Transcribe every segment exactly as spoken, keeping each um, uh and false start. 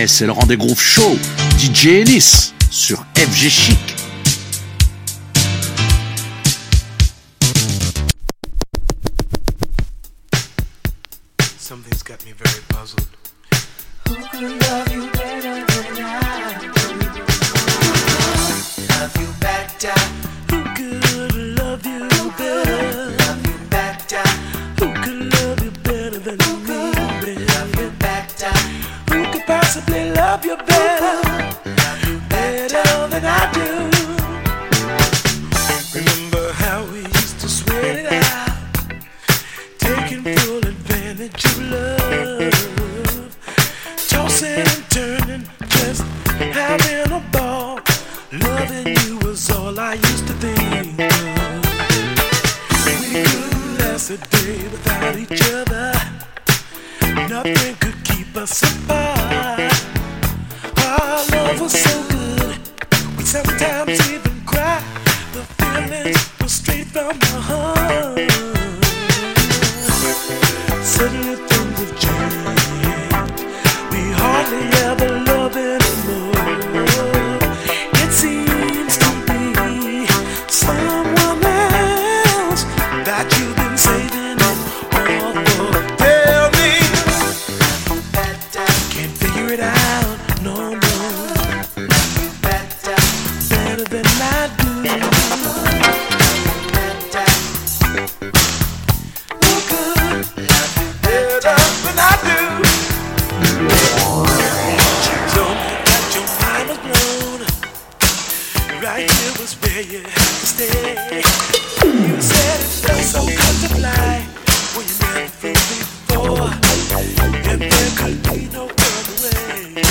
Ouais, c'est le Rendez Groov'z Show, D J Enis sur F G Chic. Something's got me very puzzled. Who could love you better than I do? Love you better. Who could love you better? Love you better. Who could love you better than me? Love you better. Who could possibly love you better? Love you better than I do. Remember how we used to sweat it out, taking full advantage of love, tossing and turning, just having a ball. Loving you was all I used to think of. We couldn't last a day without each other. Nothing could keep us apart. Our love was so good, we sometimes even cry. The feelings were straight from the heart. Suddenly things have changed. We hardly ever love anymore. Seems to be someone else that you've been saving up all for. Tell me, can't figure it out, no, no. Better than I do. Who could love you better than I do? She told me that your mind was blown. Right here was where you had to stay. You said it felt so good to fly, when you never flew before, and there could be no other way.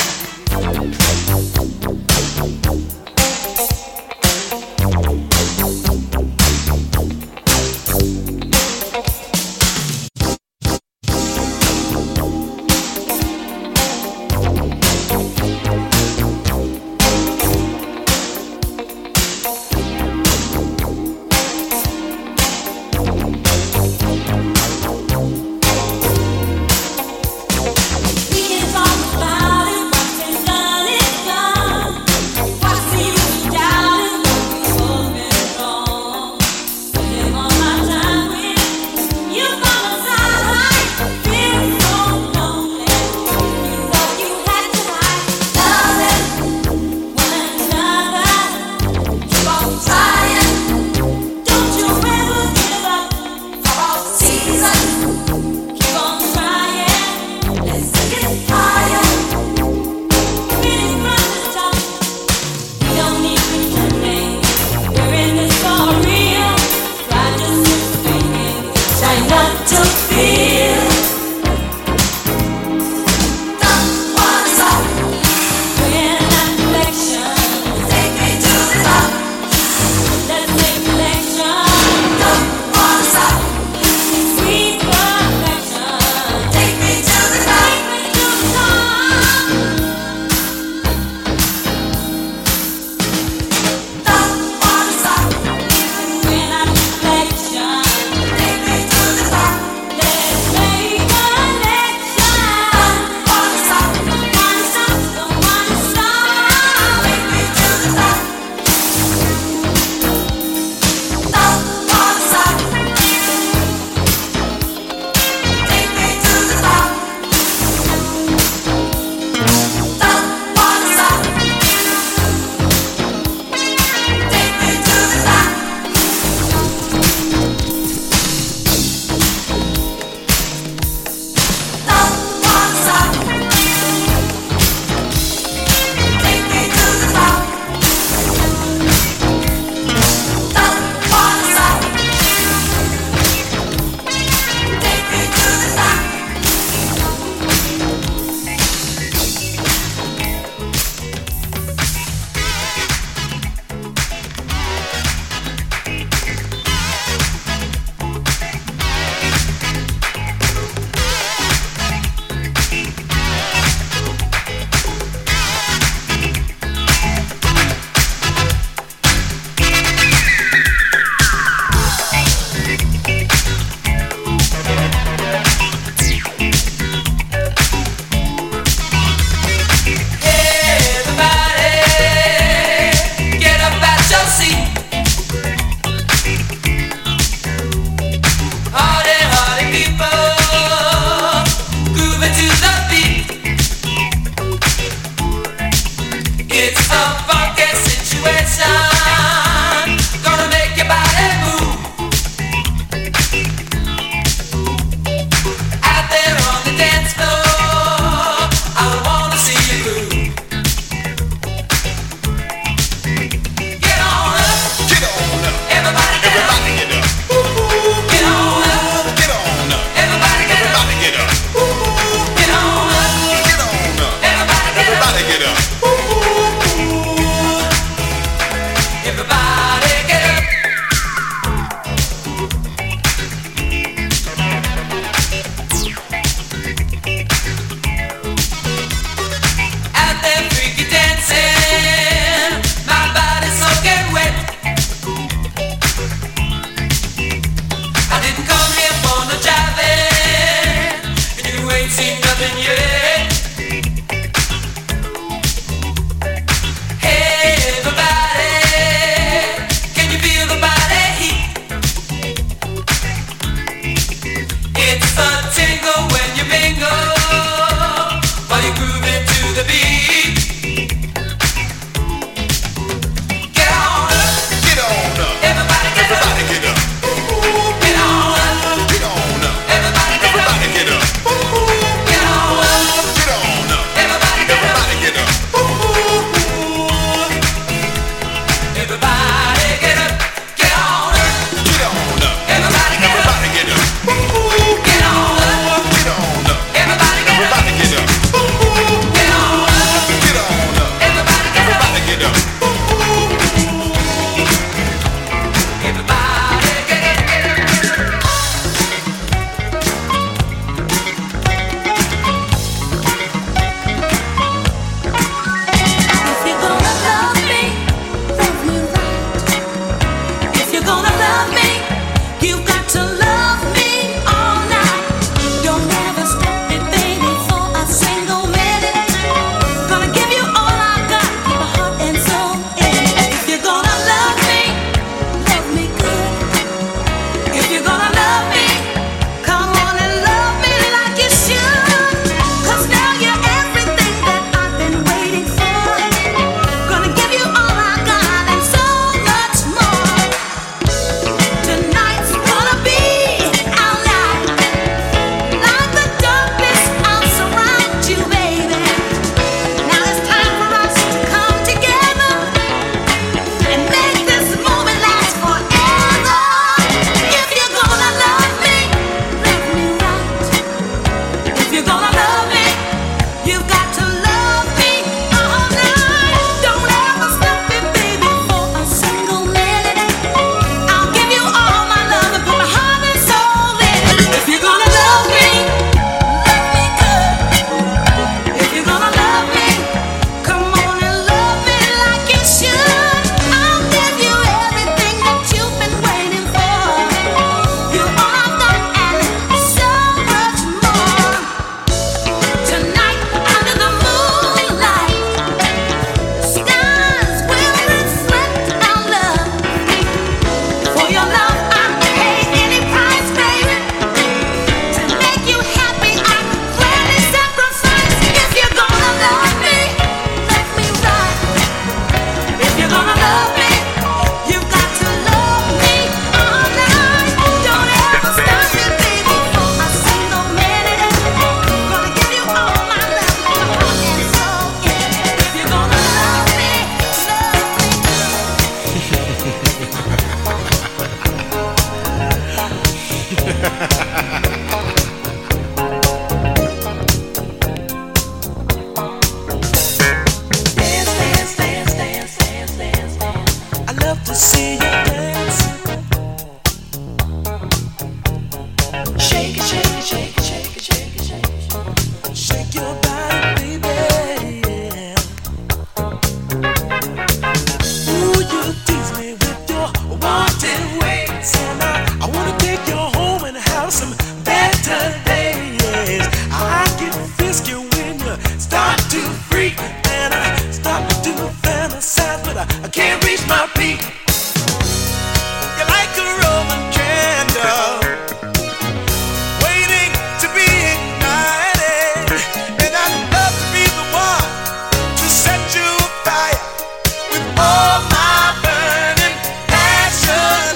All my burning passion.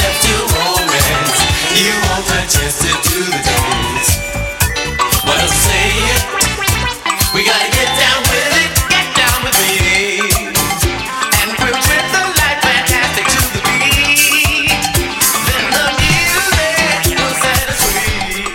step to romance. You won't digest it to the dance. What I'm saying, we gotta get down with it, get down with me. And we'll trip the light fantastic to the beat. Then the music will set us free.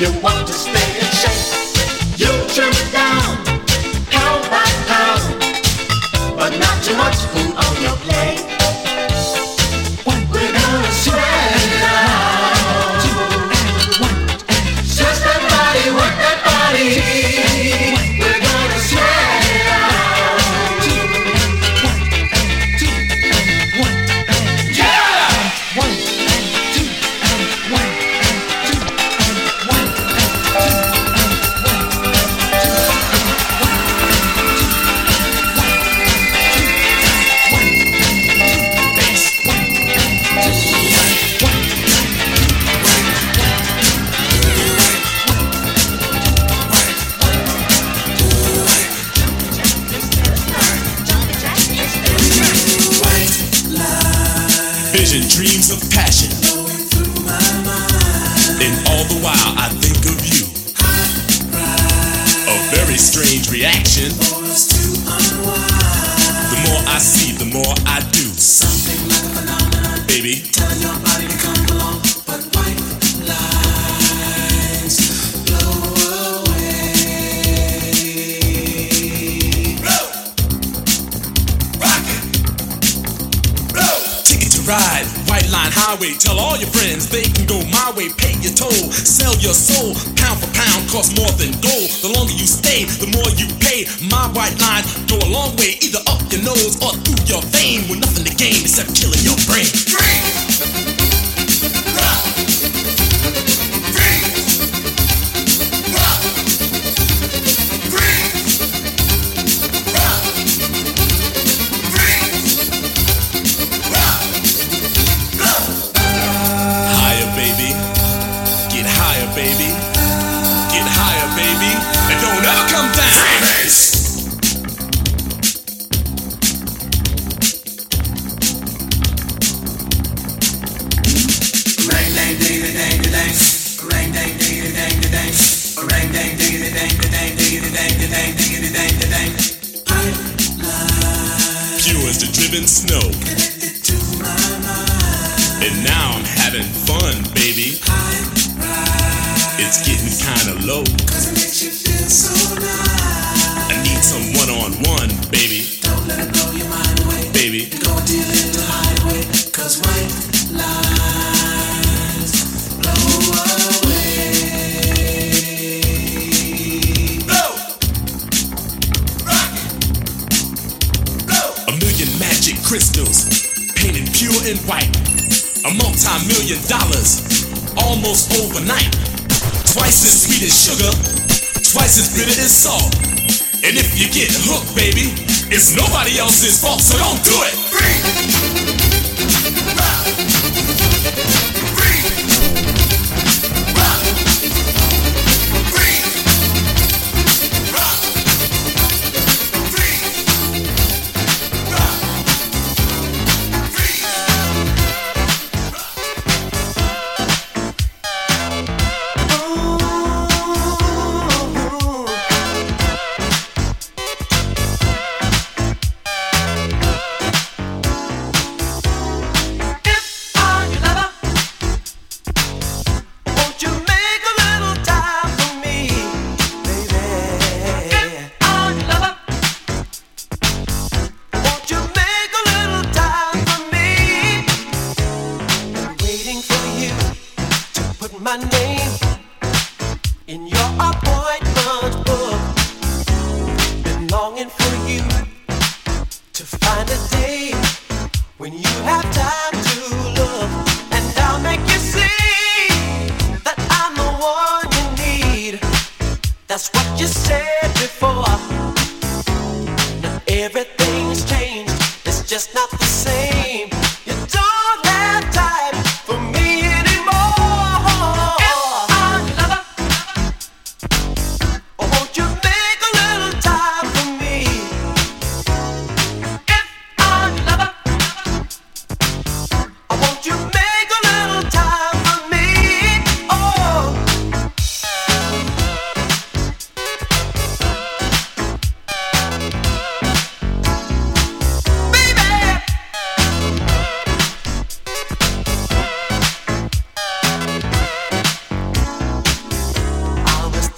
You want to stay in shape, you trim it down, pound by pound, but not too much food on your plate.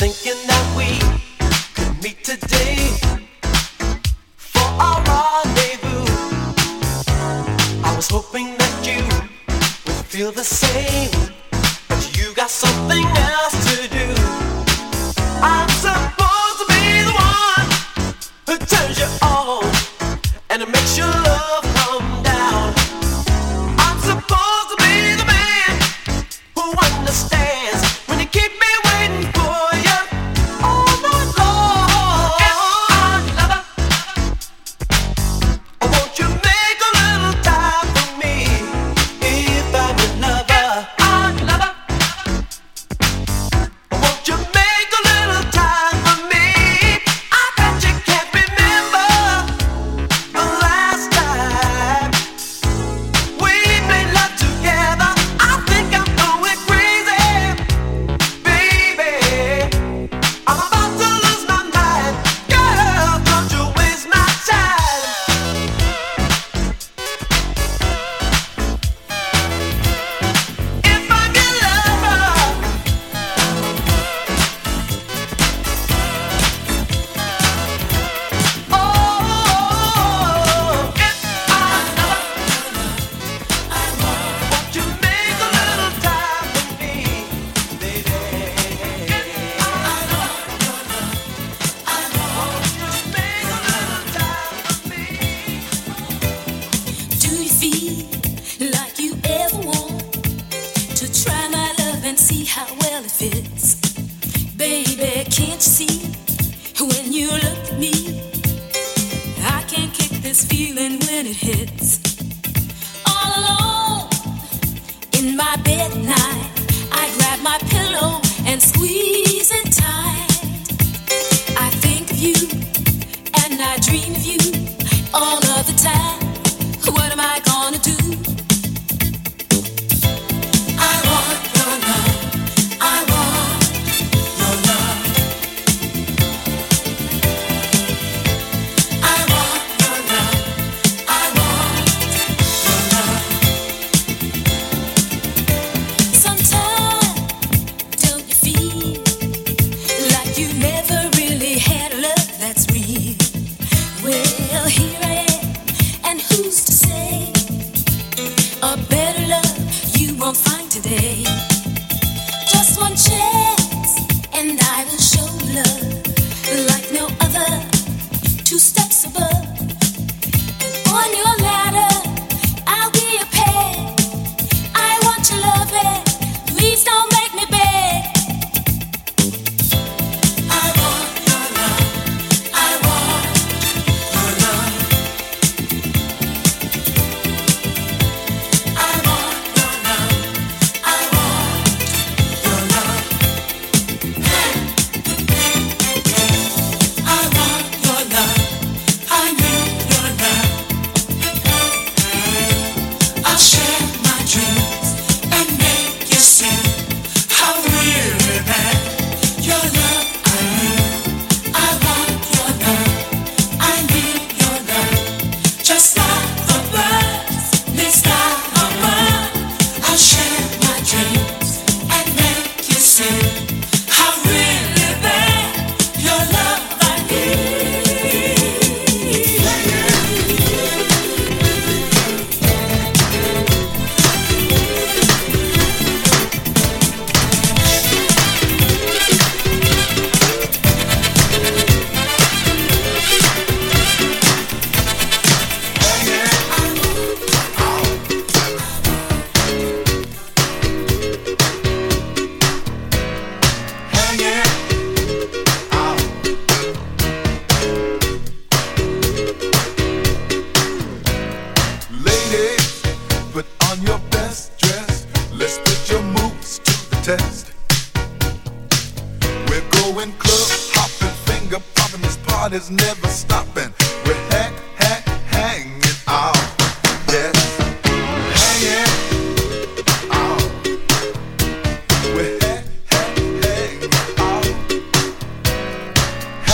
thinking that we could meet today for our rendezvous. I was hoping that you would feel the same, but you got something else to do. I'm supposed to be the one who turns you on and it makes your love come down. I'm supposed to be the man who understands when you keep me waiting for you all night long. Yes, I'm your lover. Oh, won't you make a little time for me? If I'm your lover, yes, I'm your lover. Oh, won't you make a little time for me? I bet you can't remember the last time we made love together. I think I'm going crazy. Baby, I'm about to lose my mind. Girl, don't you waste my time. If I'm your lover, oh, if I'm your lover, won't you make a little time for me, baby? If I'm your lover, won't you make a little time for me? Do you feel like you ever want to try my love and see how well it fits? Baby, can't you see when you look at me? I can't kick this feeling when it hits. All alone in my bed at night, I grab my pillow and squeeze it tight. I think of you and I dream of you all of the time. What am I gonna do? I want your love. I want your love. I want your love. I want your love. Sometimes, don't you feel like you never really had a love that's real? Well, here I am, and who's to say a better love you won't find today? Just one chance, and I will show you love like no other. Two steps above on your ladder, I'll be a pair. I want your love, please don't make me beg. I want your love. I want your love. I want your love. I want your love. I want your love. I need your love. I'll share my dreams and make you see how really bad your love I need. I want your love. I need your love. Just like the birds, this time above. I'll share my dreams and make you see how really bad your love I need. Ladies, put on your best dress. Let's put your moves to the test. We're going club hopping, finger popping. This party's never stopping. We're hang, hang, hanging out. Yes, hanging out. We're hang, hang, hanging out. Hanging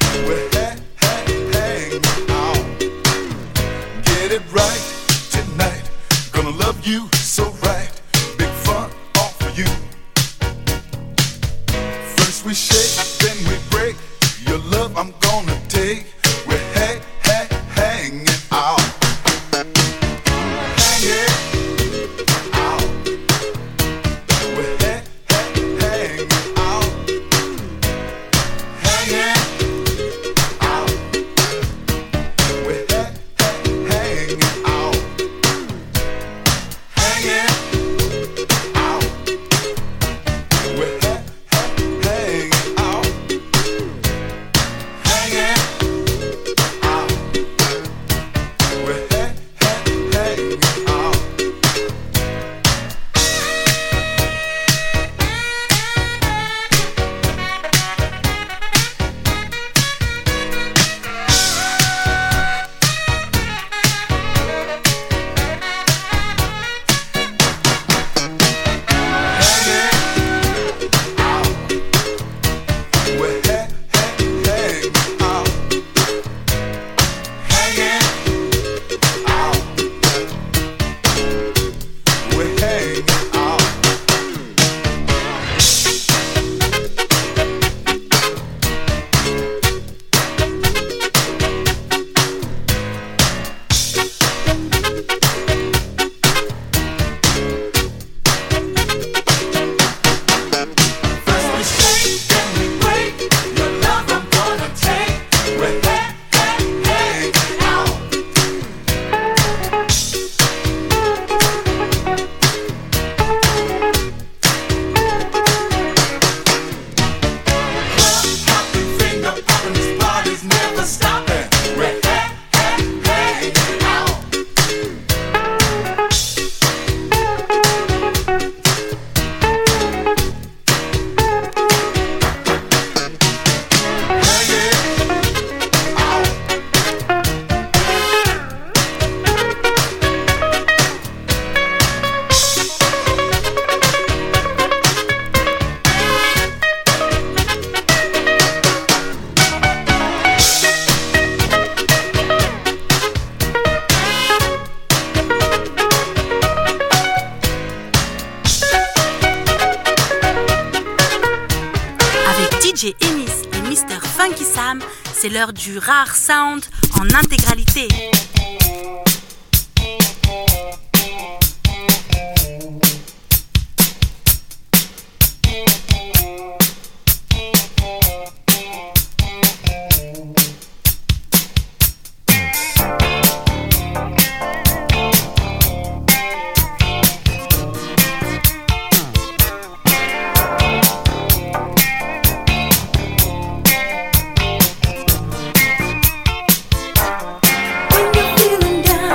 out. We're hang, hang, hanging out. Get it right tonight. Gonna love you so right. Big fun all for you. First we shake, then we break. Your love I'm gonna take. We're ha- ha- hanging out. Hanging out. We're ha- ha- hanging out. Hanging out. We're ha- ha- hanging out. Hanging. D J Enis et mister Funky Sam, c'est l'heure du rare sound en intégralité. When you're feeling down.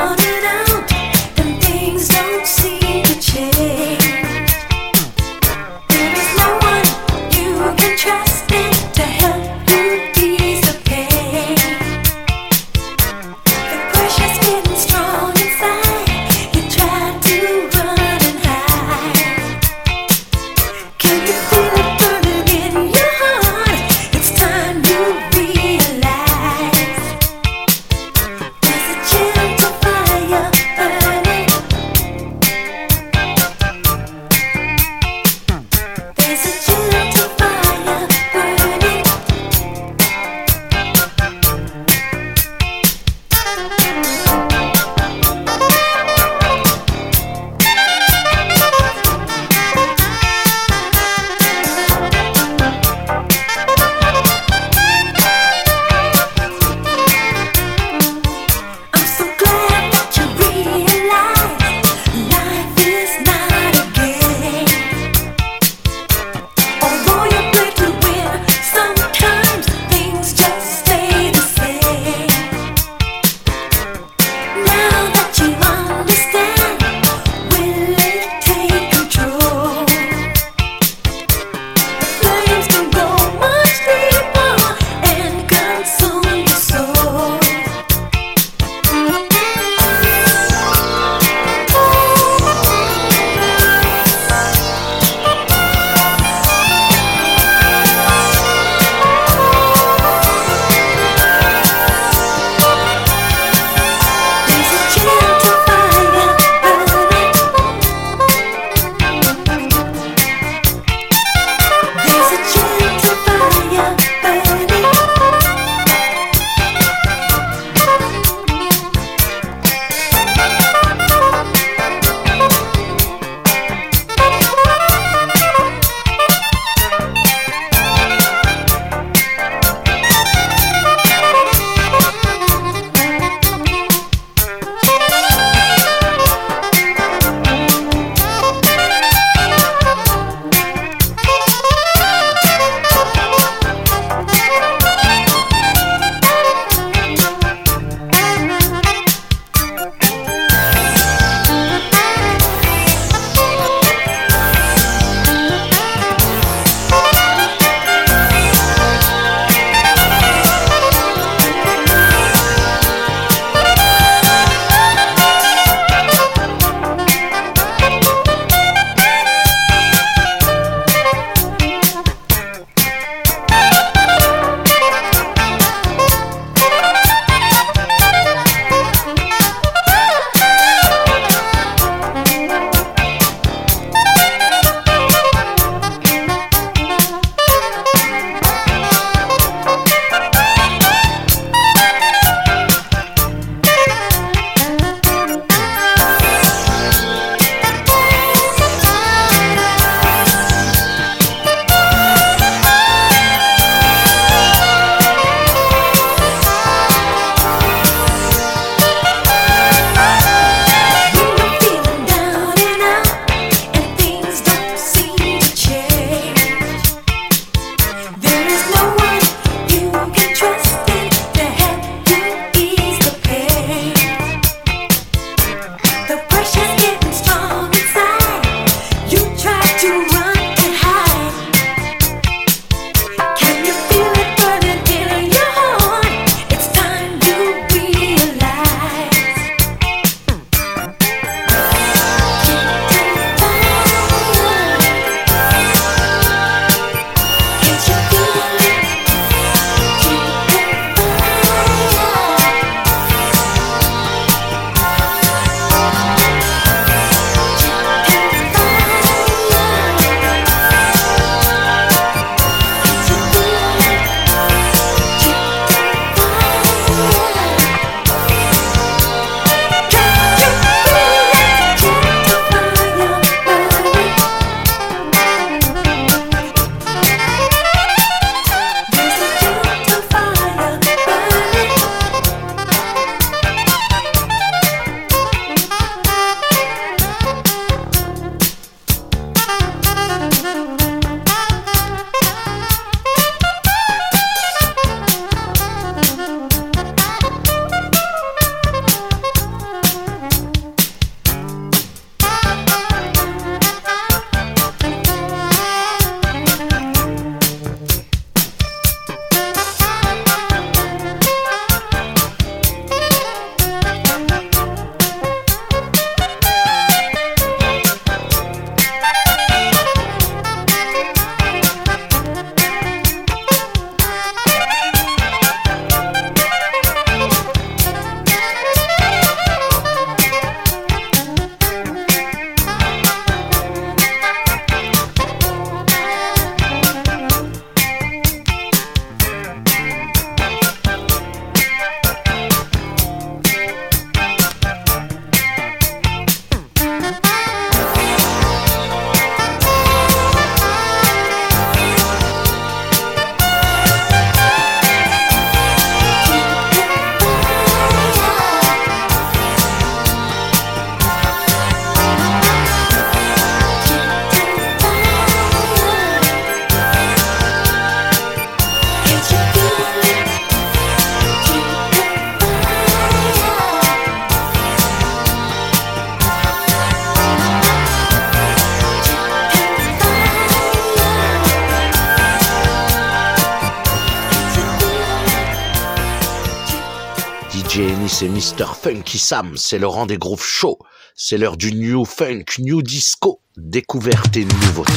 D J Enis et mister Funky Sam, c'est le Rendez Groov'z Show. C'est l'heure du New Funk, New Disco, découverte et nouveautés.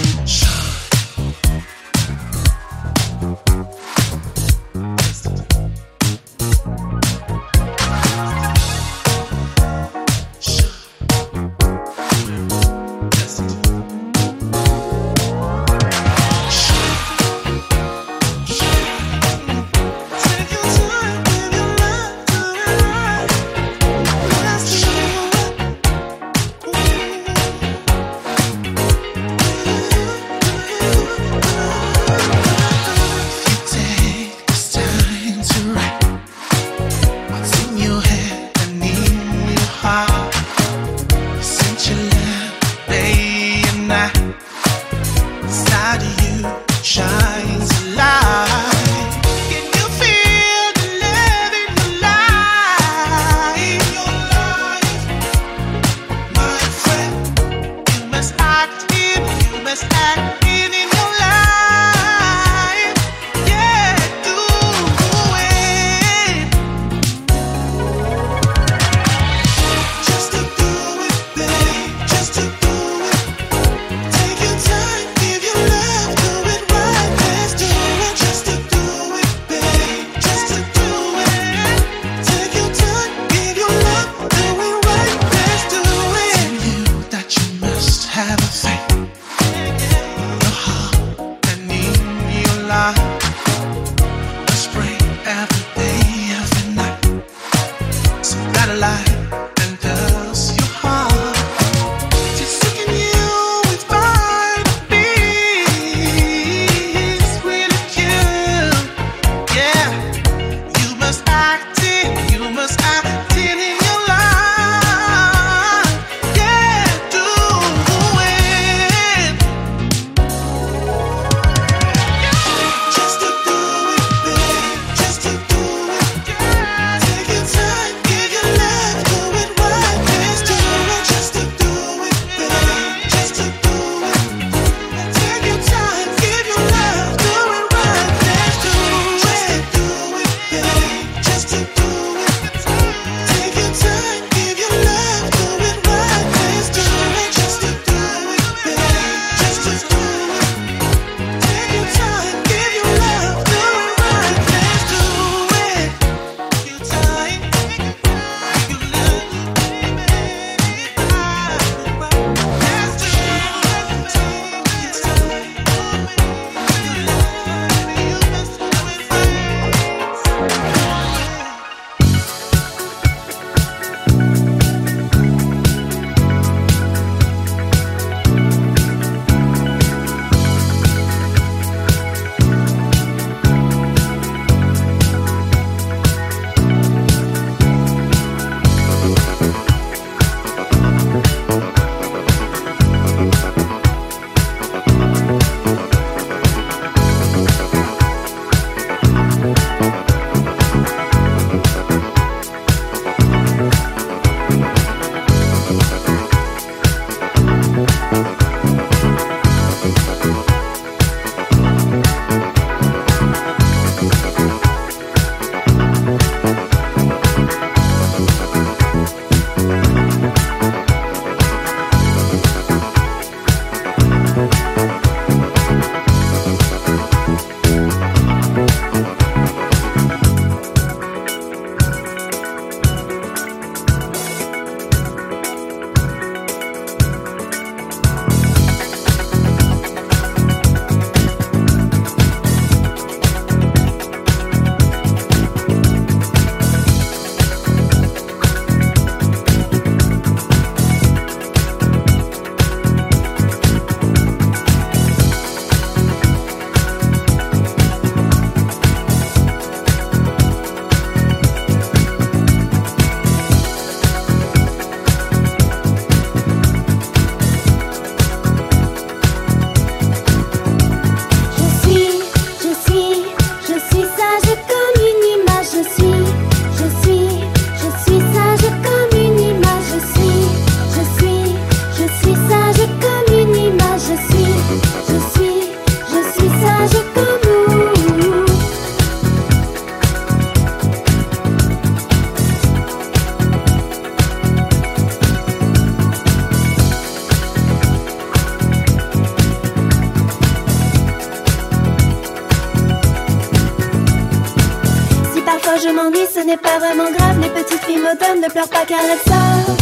s'ennuie, ce n'est pas vraiment grave. Les petites filles modernes ne pleurent pas car elles savent.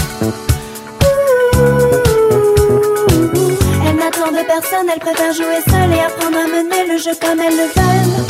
Elles n'attendent personne, elles préfèrent jouer seules et apprendre à mener le jeu comme elles le veulent.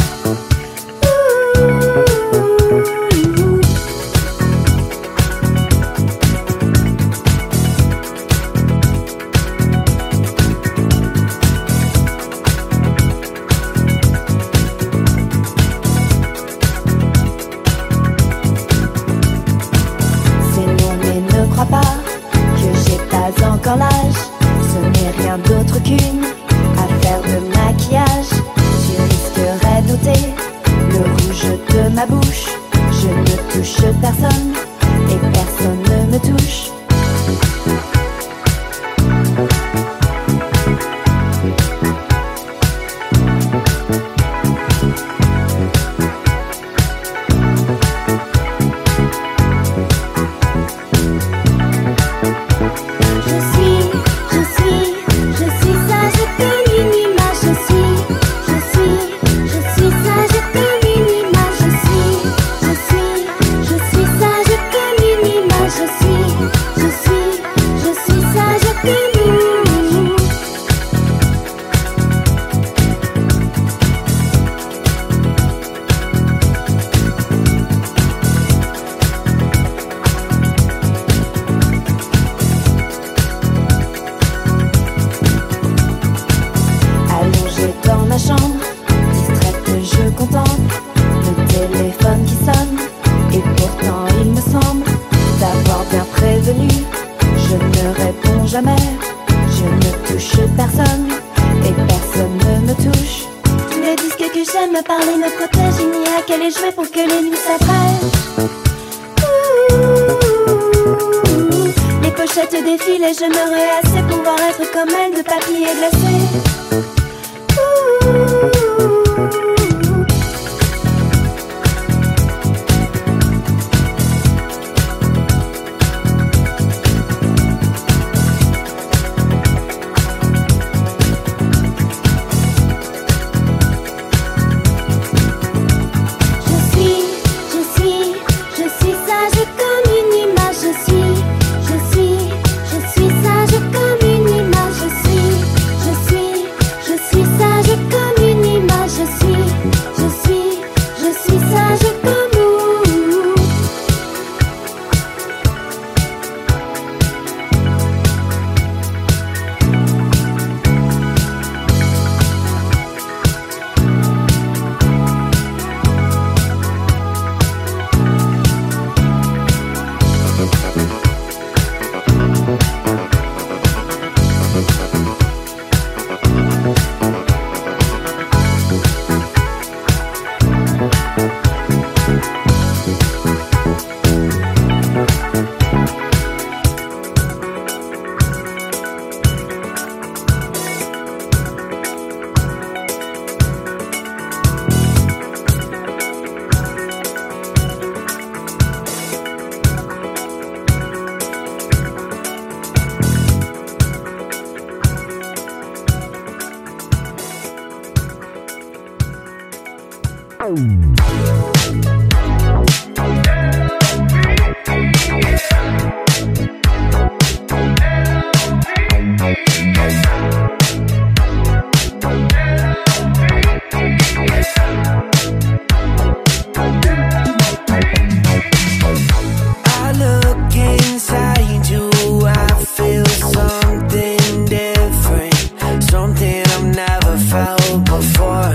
Before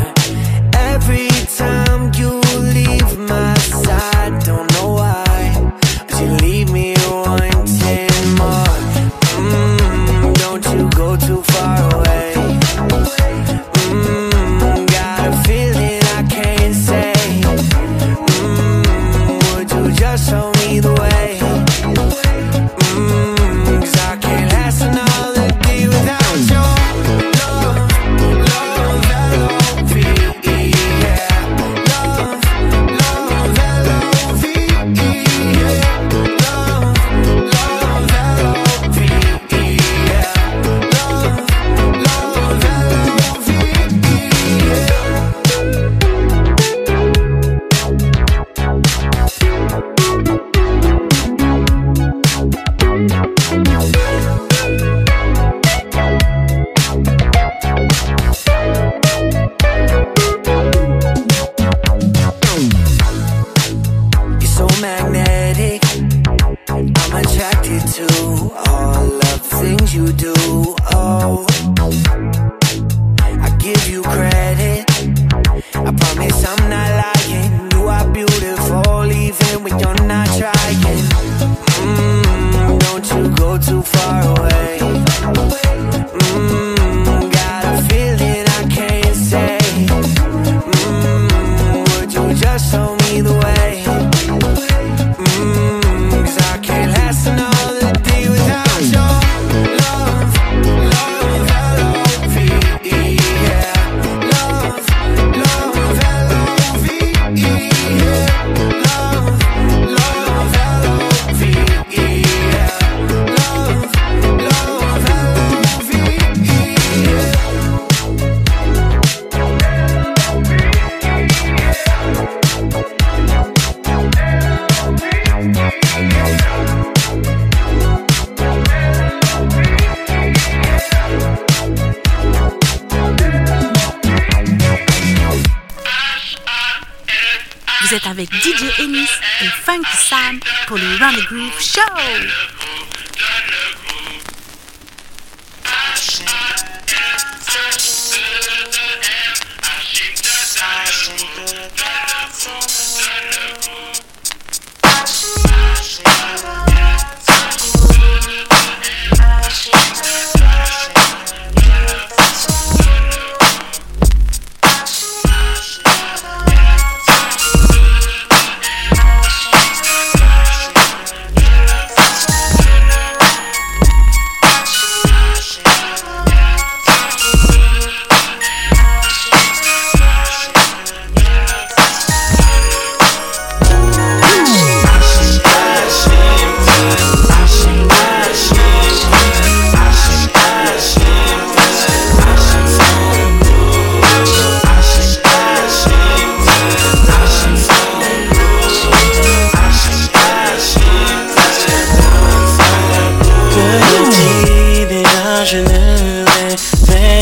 every time you leave my Vous êtes avec D J Enis et Funk Sam pour le Rendez Groov'z Show.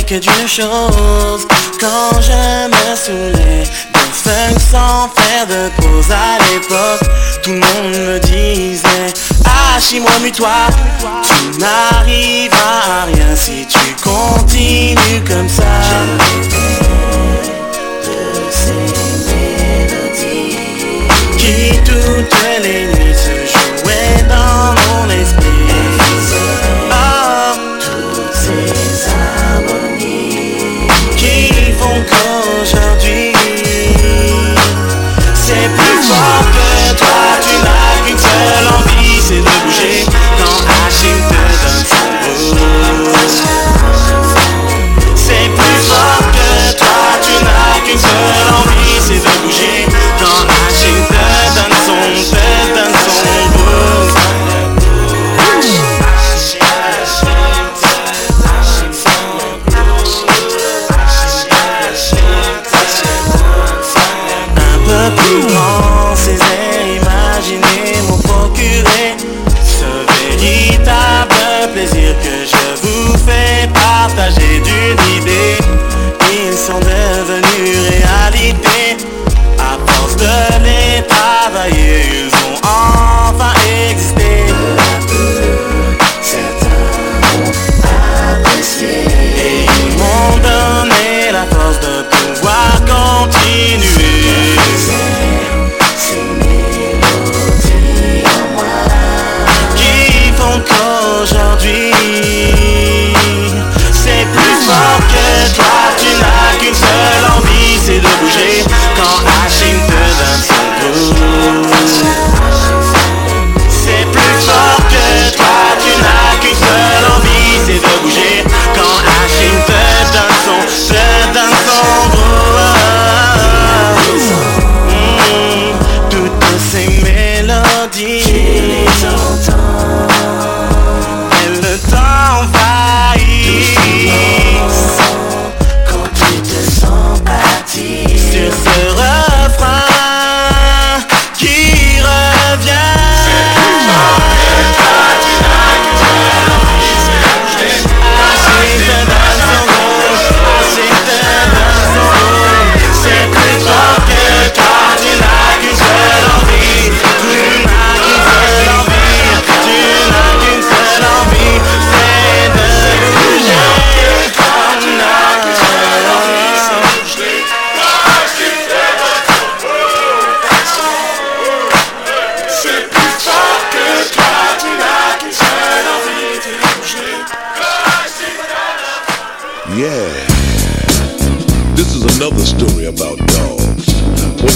Que d'une chose, quand je me saoulais de funk sans faire de pause à l'époque, tout le monde me disait hachis-moi, mue-toi, tu n'arriveras à rien si tu continues comme ça. J'avais de ces mélodies qui toutes les nuits se jouaient dans mon esprit. Aujourd'hui, c'est plus fort que toi, tu n'as qu'une seule envie, c'est de bouger quand Hachim te donne son bout. C'est plus fort que toi, tu n'as qu'une seule envie, c'est de bouger quand Hachim te donne son, te donne son bout. Que je vous fais partager d'une idée, ils sont devenus réalité. À force de les travailler, ils ont enfin existé. Certains ont apprécié et ils m'ont donné la force de pouvoir continuer. Ces mélodies en moi qui font qu'aujourd'hui que toi tu n'as qu'une seule envie, c'est de bouger quand Hachim te donne son goût. C'est plus fort que toi, tu n'as qu'une seule envie, c'est de bouger quand Hachim te donne son, te donne son goût. Toutes ces mélodies, je les entends et le temps envahit.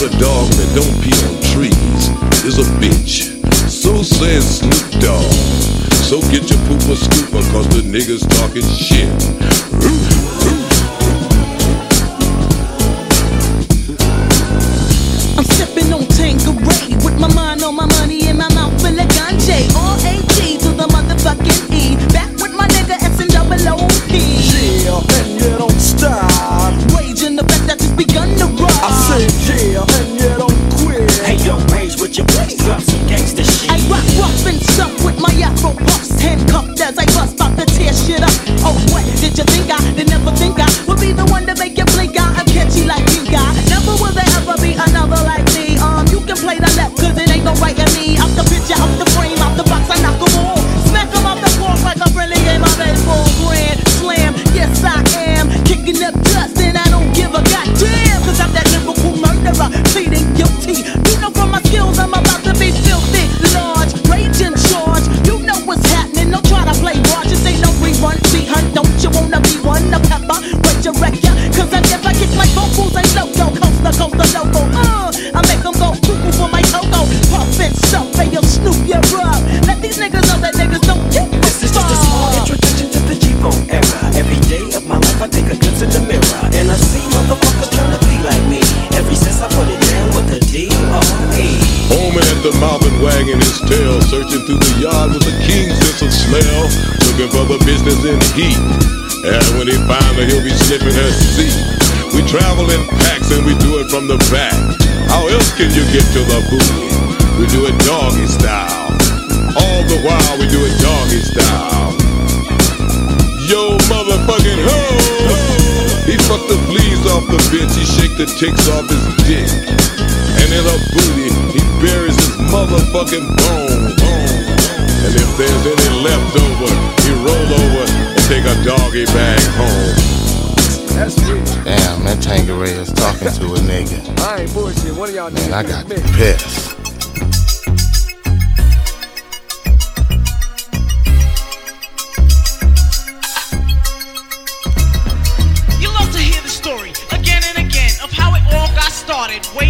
A dog that don't pee on trees is a bitch. So says Snoop Dogg. So get your pooper scooper, cause the niggas talking shit. I'm sipping on Tanqueray with my mind on my money and my mouth full of ganjay. All A T to the motherfucking E. Back with my nigga S and double O P. Yeah, and you don't stop. Raging the fact that you've begun to rock. I say yeah. Your best up some gangsta shit. I rock rough and stuff with my afro puffs, handcuffed as I bust out to tear shit up. Oh, what did you think I did? Never think I would be the one to make you blink out. I'm catchy like you got. Never will there ever be another like me. Um, yo, cause I never get my vocals and logo, coaster, coaster, logo, uh, I make them go cuckoo for my logo, puffin' stuff, hey yo, Snoop, you're up, let these niggas know that niggas don't get me. This is just a small introduction to the G-Bone era, every day of my life I take a glimpse in the mirror, and I see motherfuckers tryna be like me, ever since I put it down with the D O E. Home at the mountain wagging his tail, searching through the yard with a keen sense of smell, looking for the business in the heat. And when he finds her, he'll be slipping her seat. We travel in packs and we do it from the back. How else can you get to the booty? We do it doggy style. All the while we do it doggy style. Yo, motherfucking ho! He fucked the fleas off the bitch, he shake the ticks off his dick. And in her booty, he buries his motherfucking bone. And if there's any left over, he roll over. Take a doggy bag home. That's rich. Damn, that Tangeray is talking to a nigga. I ain't bullshit. One of y'all niggas. Man, I got pissed. You love to hear the story again and again of how it all got started.